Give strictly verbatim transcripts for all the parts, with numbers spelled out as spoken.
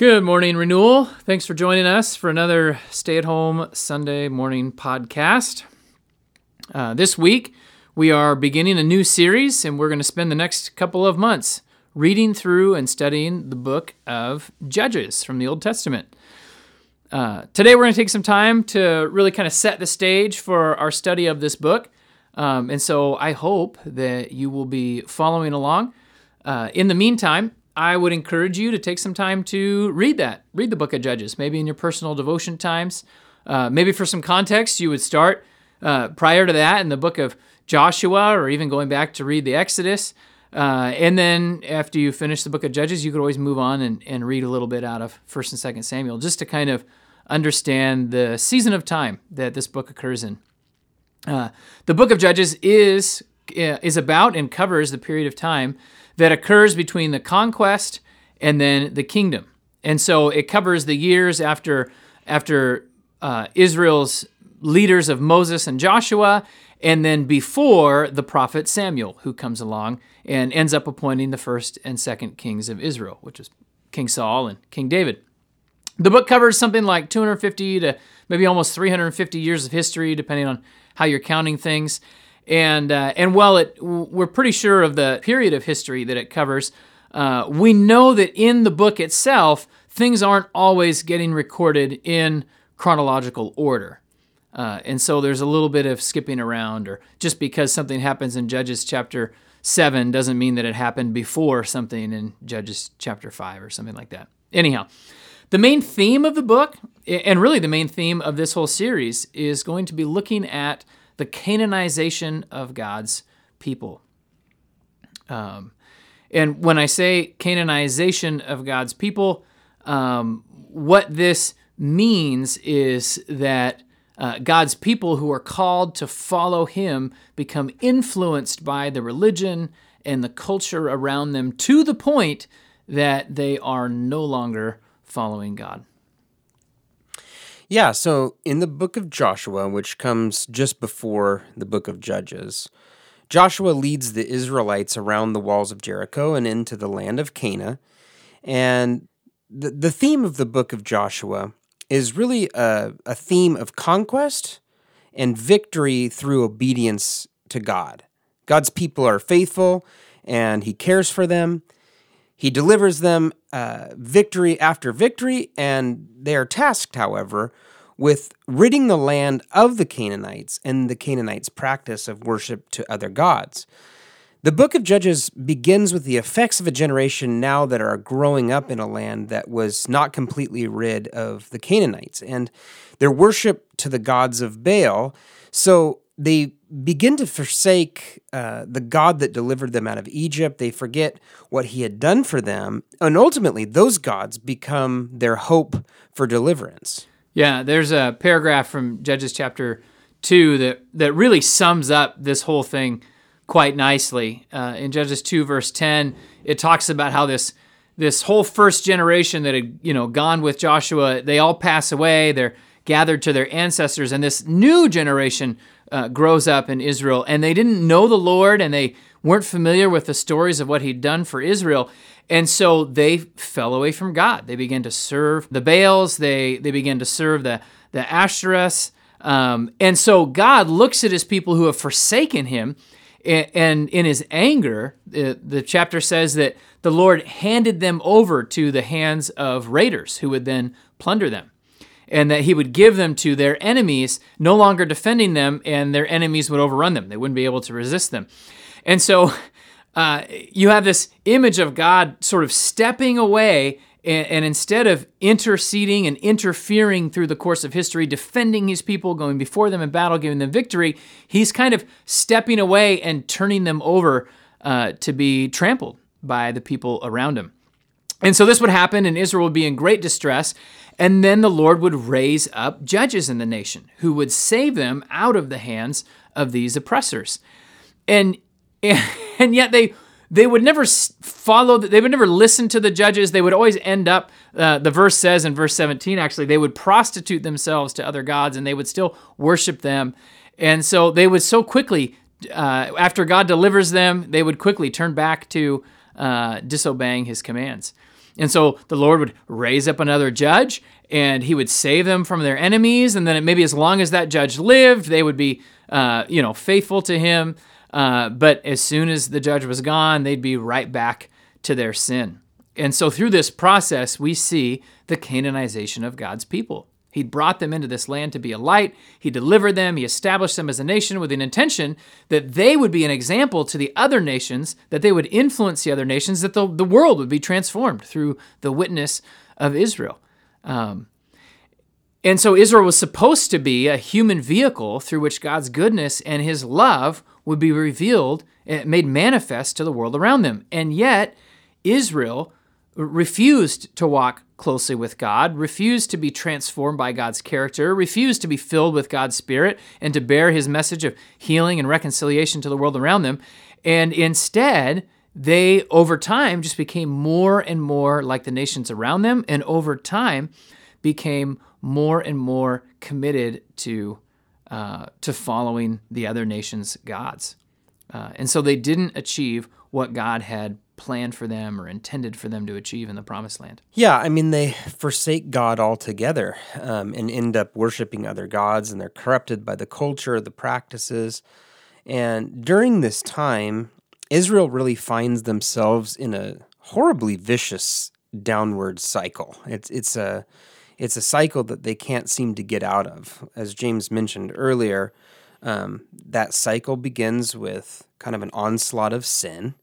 Good morning, Renewal. Thanks for joining us for another stay-at-home Sunday morning podcast. Uh, this week, we are beginning a new series, and we're going to spend the next couple of months reading through and studying the book of Judges from the Old Testament. Uh, today, we're going to take some time to really kind of set the stage for our study of this book, um, and so I hope that you will be following along. Uh, in the meantime, I would encourage you to take some time to read that, read the book of Judges, maybe in your personal devotion times. Uh, maybe for some context, you would start uh, prior to that in the book of Joshua, or even going back to read the Exodus. Uh, and then after you finish the book of Judges, you could always move on and, and read a little bit out of First and Second Samuel, just to kind of understand the season of time that this book occurs in. Uh, the book of Judges is is about and covers the period of time that occurs between the conquest and then the kingdom. And so it covers the years after after uh, Israel's leaders of Moses and Joshua, and then before the prophet Samuel, who comes along and ends up appointing the first and second kings of Israel, which is King Saul and King David. The book covers something like two hundred fifty to maybe almost three hundred fifty years of history, depending on how you're counting things. And uh, and while it, we're pretty sure of the period of history that it covers, uh, we know that in the book itself, things aren't always getting recorded in chronological order. Uh, and so there's a little bit of skipping around, or just because something happens in Judges chapter seven doesn't mean that it happened before something in Judges chapter five or something like that. Anyhow, the main theme of the book, and really the main theme of this whole series, is going to be looking at the Canaanization of God's people. Um, and when I say Canaanization of God's people, um, what this means is that uh, God's people who are called to follow Him become influenced by the religion and the culture around them to the point that they are no longer following God. Yeah, so in the book of Joshua, which comes just before the book of Judges, Joshua leads the Israelites around the walls of Jericho and into the land of Canaan. And the, the theme of the book of Joshua is really a, a theme of conquest and victory through obedience to God. God's people are faithful, and He cares for them. He delivers them uh, victory after victory, and they are tasked, however, with ridding the land of the Canaanites and the Canaanites' practice of worship to other gods. The book of Judges begins with the effects of a generation now that are growing up in a land that was not completely rid of the Canaanites and their worship to the gods of Baal, so they begin to forsake uh, the God that delivered them out of Egypt. They forget what He had done for them. And ultimately, those gods become their hope for deliverance. Yeah, there's a paragraph from Judges chapter two that, that really sums up this whole thing quite nicely. Uh, in Judges two, verse ten, it talks about how this this whole first generation that had you know gone with Joshua, they all pass away. They're gathered to their ancestors, and this new generation Uh, grows up in Israel, and they didn't know the Lord, and they weren't familiar with the stories of what He'd done for Israel, and so they fell away from God. They began to serve the Baals, they they began to serve the, the Asherahs, um, and so God looks at His people who have forsaken Him, and, and in His anger, the, the chapter says that the Lord handed them over to the hands of raiders who would then plunder them, and that He would give them to their enemies, no longer defending them, and their enemies would overrun them. They wouldn't be able to resist them. And so uh, you have this image of God sort of stepping away, and, and instead of interceding and interfering through the course of history, defending His people, going before them in battle, giving them victory, He's kind of stepping away and turning them over uh, to be trampled by the people around Him. And so this would happen, and Israel would be in great distress, and then the Lord would raise up judges in the nation who would save them out of the hands of these oppressors. And and, and yet they they would never follow, they would never listen to the judges. They would always end up, uh, the verse says in verse seventeen actually, they would prostitute themselves to other gods, and they would still worship them. And so they would so quickly, uh, after God delivers them, they would quickly turn back to uh, disobeying His commands. And so the Lord would raise up another judge, and he would save them from their enemies. And then maybe as long as that judge lived, they would be uh, you know, faithful to him. Uh, but as soon as the judge was gone, they'd be right back to their sin. And so through this process, we see the Canaanization of God's people. He brought them into this land to be a light. He delivered them. He established them as a nation with an intention that they would be an example to the other nations, that they would influence the other nations, that the, the world would be transformed through the witness of Israel. Um, and so Israel was supposed to be a human vehicle through which God's goodness and his love would be revealed and made manifest to the world around them. And yet, Israel refused to walk closely with God, refused to be transformed by God's character, refused to be filled with God's Spirit and to bear his message of healing and reconciliation to the world around them. And instead, they, over time, just became more and more like the nations around them, and over time became more and more committed to uh, to following the other nations' gods. Uh, and so they didn't achieve what God had planned for them or intended for them to achieve in the promised land. Yeah, I mean, they forsake God altogether um, and end up worshiping other gods, and they're corrupted by the culture, the practices. And during this time, Israel really finds themselves in a horribly vicious downward cycle. It's it's a it's a cycle that they can't seem to get out of. As James mentioned earlier, um, that cycle begins with kind of an onslaught of sin.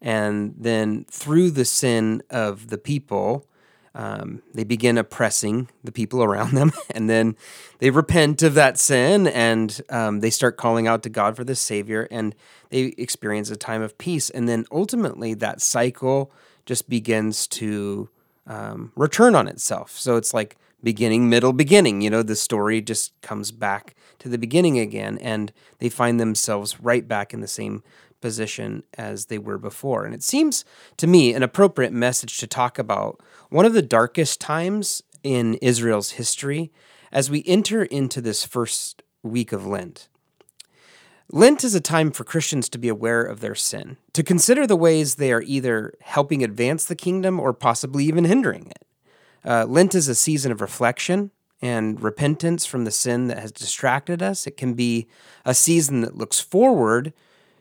And then through the sin of the people, um, they begin oppressing the people around them. And then they repent of that sin, and um, they start calling out to God for the Savior, and they experience a time of peace. And then ultimately that cycle just begins to um, return on itself. So it's like beginning, middle, beginning. You know, the story just comes back to the beginning again, and they find themselves right back in the same position as they were before. And it seems to me an appropriate message to talk about one of the darkest times in Israel's history as we enter into this first week of Lent. Lent is a time for Christians to be aware of their sin, to consider the ways they are either helping advance the kingdom or possibly even hindering it. Uh, Lent is a season of reflection and repentance from the sin that has distracted us. It can be a season that looks forward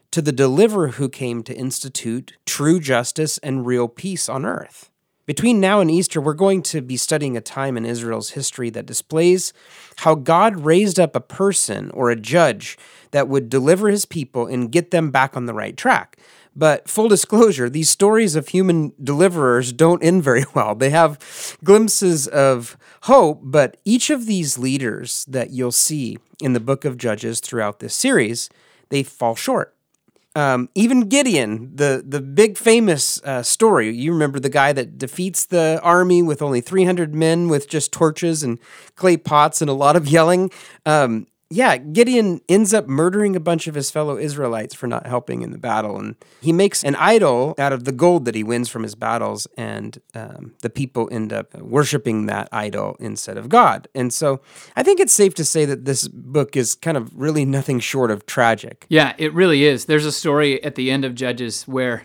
to the deliverer who came to institute true justice and real peace on earth. Between now and Easter, we're going to be studying a time in Israel's history that displays how God raised up a person or a judge that would deliver his people and get them back on the right track. But full disclosure, these stories of human deliverers don't end very well. They have glimpses of hope, but each of these leaders that you'll see in the book of Judges throughout this series, they fall short. Um, even Gideon, the, the big famous uh, story, you remember the guy that defeats the army with only three hundred men with just torches and clay pots and a lot of yelling. Um, yeah, Gideon ends up murdering a bunch of his fellow Israelites for not helping in the battle. And he makes an idol out of the gold that he wins from his battles. And um, the people end up worshiping that idol instead of God. And so I think it's safe to say that this book is kind of really nothing short of tragic. Yeah, it really is. There's a story at the end of Judges where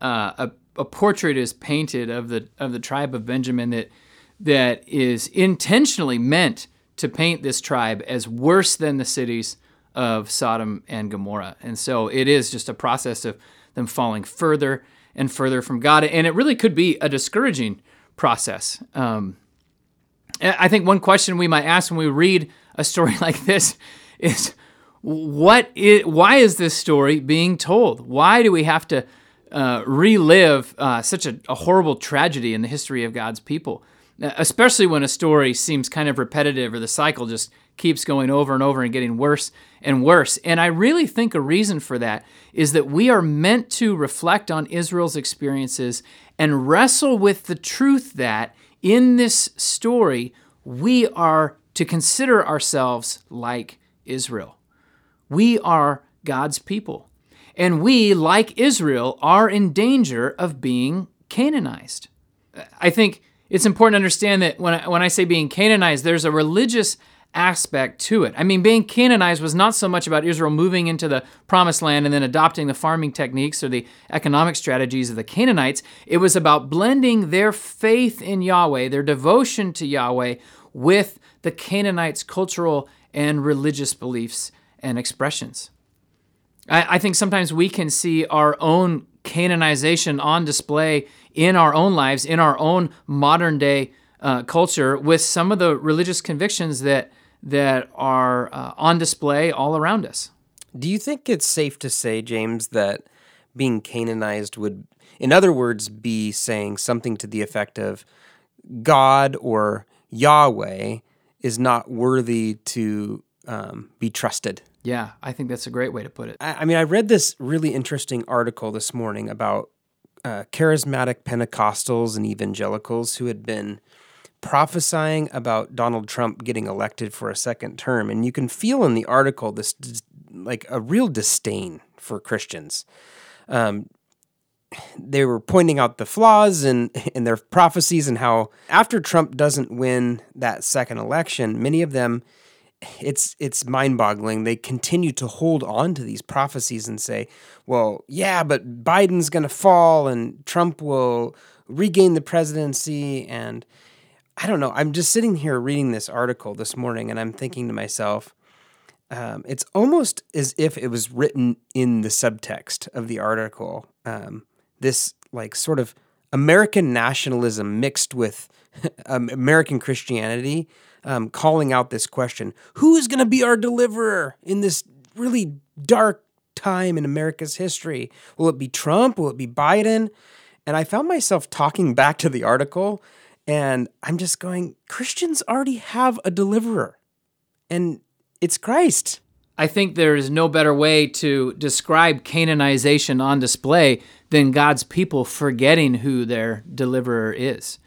uh, a, a portrait is painted of the of the tribe of Benjamin that that is intentionally meant to paint this tribe as worse than the cities of Sodom and Gomorrah. And so it is just a process of them falling further and further from God. And it really could be a discouraging process. Um, I think one question we might ask when we read a story like this is, what is, why is this story being told? Why do we have to uh, relive uh, such a, a horrible tragedy in the history of God's people? Especially when a story seems kind of repetitive, or the cycle just keeps going over and over and getting worse and worse. And I really think a reason for that is that we are meant to reflect on Israel's experiences and wrestle with the truth that in this story, we are to consider ourselves like Israel. We are God's people. And we, like Israel, are in danger of being Canaanized. I think it's important to understand that when I, when I say being Canaanized, there's a religious aspect to it. I mean, being Canaanized was not so much about Israel moving into the promised land and then adopting the farming techniques or the economic strategies of the Canaanites. It was about blending their faith in Yahweh, their devotion to Yahweh, with the Canaanites' cultural and religious beliefs and expressions. I, I think sometimes we can see our own Canaanization on display in our own lives, in our own modern day uh, culture, with some of the religious convictions that that are uh, on display all around us. Do you think it's safe to say, James, that being Canaanized would, in other words, be saying something to the effect of God or Yahweh is not worthy to um, be trusted? Yeah, I think that's a great way to put it. I, I mean, I read this really interesting article this morning about uh, charismatic Pentecostals and evangelicals who had been prophesying about Donald Trump getting elected for a second term, and you can feel in the article this like a real disdain for Christians. Um, they were pointing out the flaws in, in their prophecies and how after Trump doesn't win that second election, many of them, it's it's mind-boggling. They continue to hold on to these prophecies and say, well, yeah, but Biden's going to fall and Trump will regain the presidency, and I don't know. I'm just sitting here reading this article this morning, and I'm thinking to myself, um, it's almost as if it was written in the subtext of the article. Um, this like sort of American nationalism mixed with um, American Christianity, um, calling out this question: who is going to be our deliverer in this really dark time in America's history? Will it be Trump? Will it be Biden? And I found myself talking back to the article. And I'm just going, Christians already have a deliverer, and it's Christ. I think there is no better way to describe Canaanization on display than God's people forgetting who their deliverer is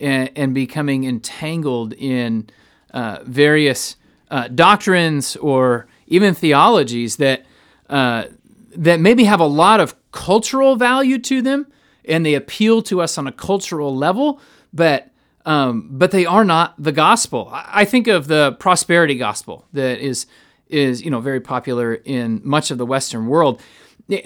and, and becoming entangled in uh, various uh, doctrines or even theologies that uh, that maybe have a lot of cultural value to them, and they appeal to us on a cultural level, but um, but they are not the gospel. I think of the prosperity gospel that is is you know very popular in much of the Western world.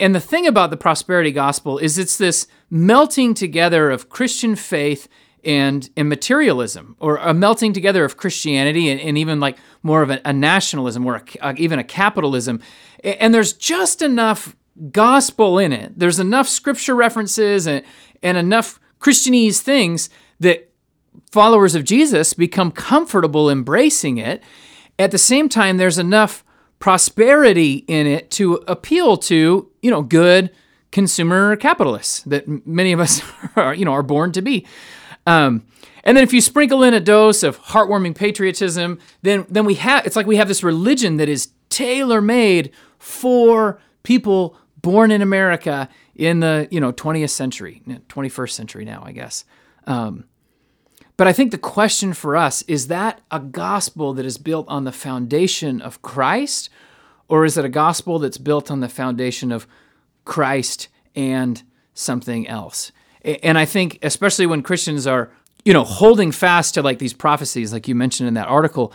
And the thing about the prosperity gospel is it's this melting together of Christian faith and, and materialism, or a melting together of Christianity and, and even like more of a, a nationalism or a, a, even a capitalism. And there's just enough gospel in it. There's enough scripture references and, and enough Christianese things that followers of Jesus become comfortable embracing it. At the same time, there's enough prosperity in it to appeal to, you know, good consumer capitalists that many of us are, you know, are born to be. Um, and then if you sprinkle in a dose of heartwarming patriotism, then then we have it's like we have this religion that is tailor-made for people born in America in the, you know, twentieth century, twenty-first century now, I guess. Um, but I think the question for us, is that a gospel that is built on the foundation of Christ, or is it a gospel that's built on the foundation of Christ and something else? And I think, especially when Christians are, you know, holding fast to like these prophecies, like you mentioned in that article,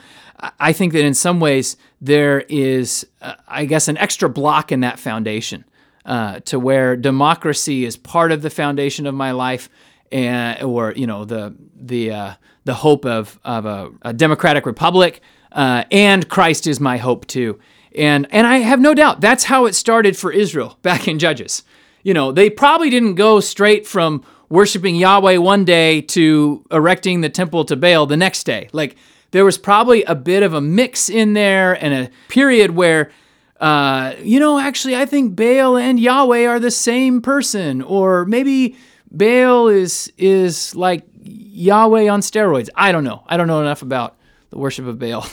I think that in some ways there is, uh, I guess, an extra block in that foundation. Uh, to where democracy is part of the foundation of my life, and or you know the the uh, the hope of of a, a democratic republic, uh, and Christ is my hope too. And and I have no doubt that's how it started for Israel back in Judges. You know, they probably didn't go straight from worshiping Yahweh one day to erecting the temple to Baal the next day. Like there was probably a bit of a mix in there and a period where. Uh, you know, actually, I think Baal and Yahweh are the same person, or maybe Baal is is like Yahweh on steroids. I don't know. I don't know enough about the worship of Baal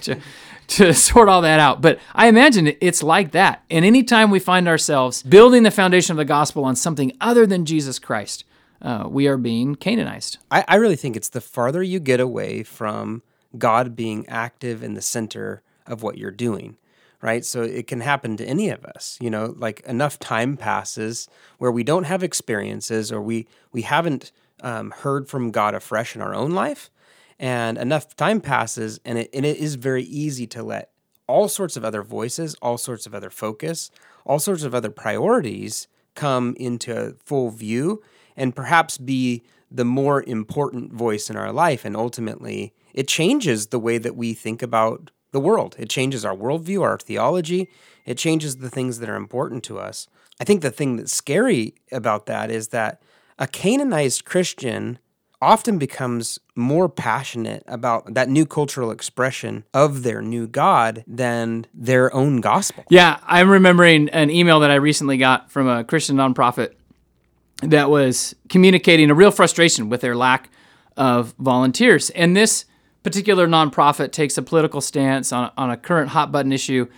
to, to sort all that out. But I imagine it's like that. And anytime we find ourselves building the foundation of the gospel on something other than Jesus Christ, uh, we are being Canaanized. I, I really think it's the farther you get away from God being active in the center of what you're doing. Right? So it can happen to any of us, you know, like enough time passes where we don't have experiences or we, we haven't um, heard from God afresh in our own life. And enough time passes, and it, and it is very easy to let all sorts of other voices, all sorts of other focus, all sorts of other priorities come into full view and perhaps be the more important voice in our life. And ultimately, it changes the way that we think about the world. It changes our worldview, our theology. It changes the things that are important to us. I think the thing that's scary about that is that a Canaanized Christian often becomes more passionate about that new cultural expression of their new God than their own gospel. Yeah, I'm remembering an email that I recently got from a Christian nonprofit that was communicating a real frustration with their lack of volunteers. And this particular nonprofit takes a political stance on, on a current hot-button issue.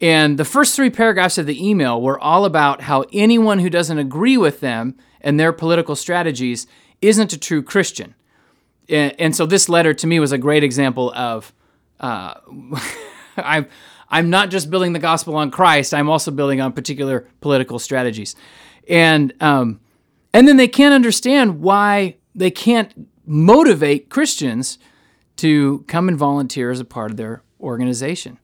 And the first three paragraphs of the email were all about how anyone who doesn't agree with them and their political strategies isn't a true Christian. And, and so this letter to me was a great example of uh, I'm, I'm not just building the gospel on Christ, I'm also building on particular political strategies. And um, and then they can't understand why they can't motivate Christians to come and volunteer as a part of their organization.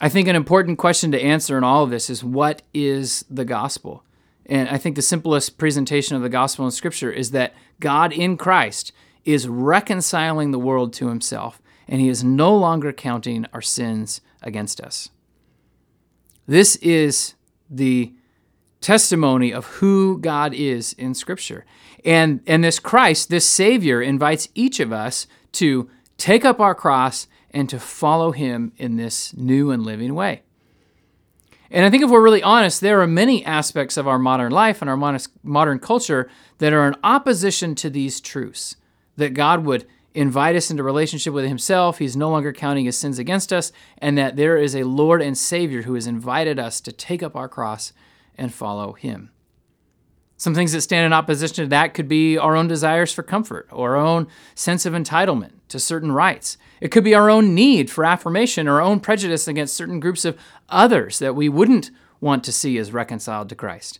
I think an important question to answer in all of this is, what is the gospel? And I think the simplest presentation of the gospel in Scripture is that God in Christ is reconciling the world to himself, and he is no longer counting our sins against us. This is the testimony of who God is in Scripture. And, and this Christ, this Savior, invites each of us to take up our cross and to follow him in this new and living way. And I think if we're really honest, there are many aspects of our modern life and our modern culture that are in opposition to these truths, that God would invite us into relationship with himself, he's no longer counting his sins against us, and that there is a Lord and Savior who has invited us to take up our cross and follow him. Some things that stand in opposition to that could be our own desires for comfort or our own sense of entitlement to certain rights. It could be our own need for affirmation or our own prejudice against certain groups of others that we wouldn't want to see as reconciled to Christ.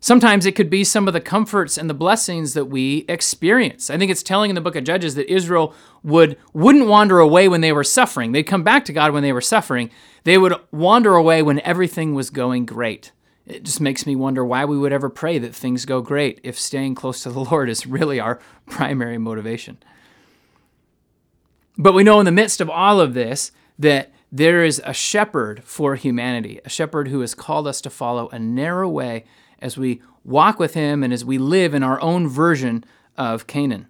Sometimes it could be some of the comforts and the blessings that we experience. I think it's telling in the book of Judges that Israel would, wouldn't wander away when they were suffering. They'd come back to God when they were suffering. They would wander away when everything was going great. It just makes me wonder why we would ever pray that things go great if staying close to the Lord is really our primary motivation. But we know in the midst of all of this that there is a shepherd for humanity, a shepherd who has called us to follow a narrow way as we walk with him and as we live in our own version of Canaan.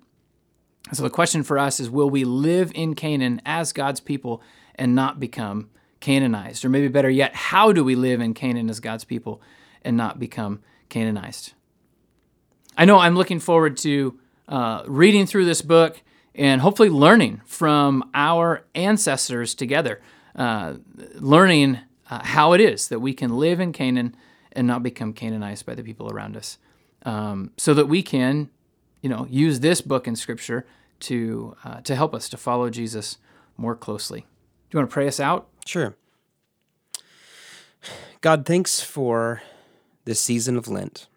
So the question for us is, will we live in Canaan as God's people and not become Canaanized? Or maybe better yet, how do we live in Canaan as God's people and not become Canaanized? I know I'm looking forward to uh, reading through this book and hopefully learning from our ancestors together, uh, learning uh, how it is that we can live in Canaan and not become Canaanized by the people around us, um, so that we can, you know, use this book in Scripture to uh, to help us to follow Jesus more closely. Do you want to pray us out? Sure. God, thanks for this season of Lent.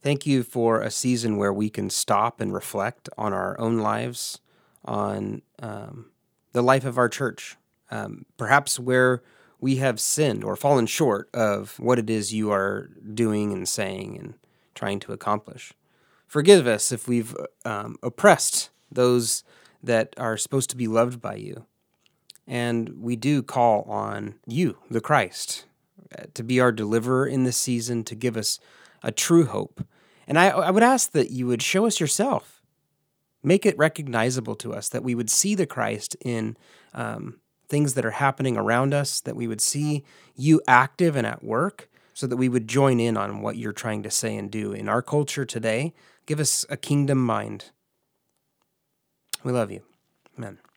Thank you for a season where we can stop and reflect on our own lives, on um, the life of our church, um, perhaps where we have sinned or fallen short of what it is you are doing and saying and trying to accomplish. Forgive us if we've um, oppressed those that are supposed to be loved by you. And we do call on you, the Christ, to be our deliverer in this season, to give us a true hope. And I, I would ask that you would show us yourself. Make it recognizable to us, that we would see the Christ in um, things that are happening around us, that we would see you active and at work, so that we would join in on what you're trying to say and do in our culture today. Give us a kingdom mind. We love you. Amen.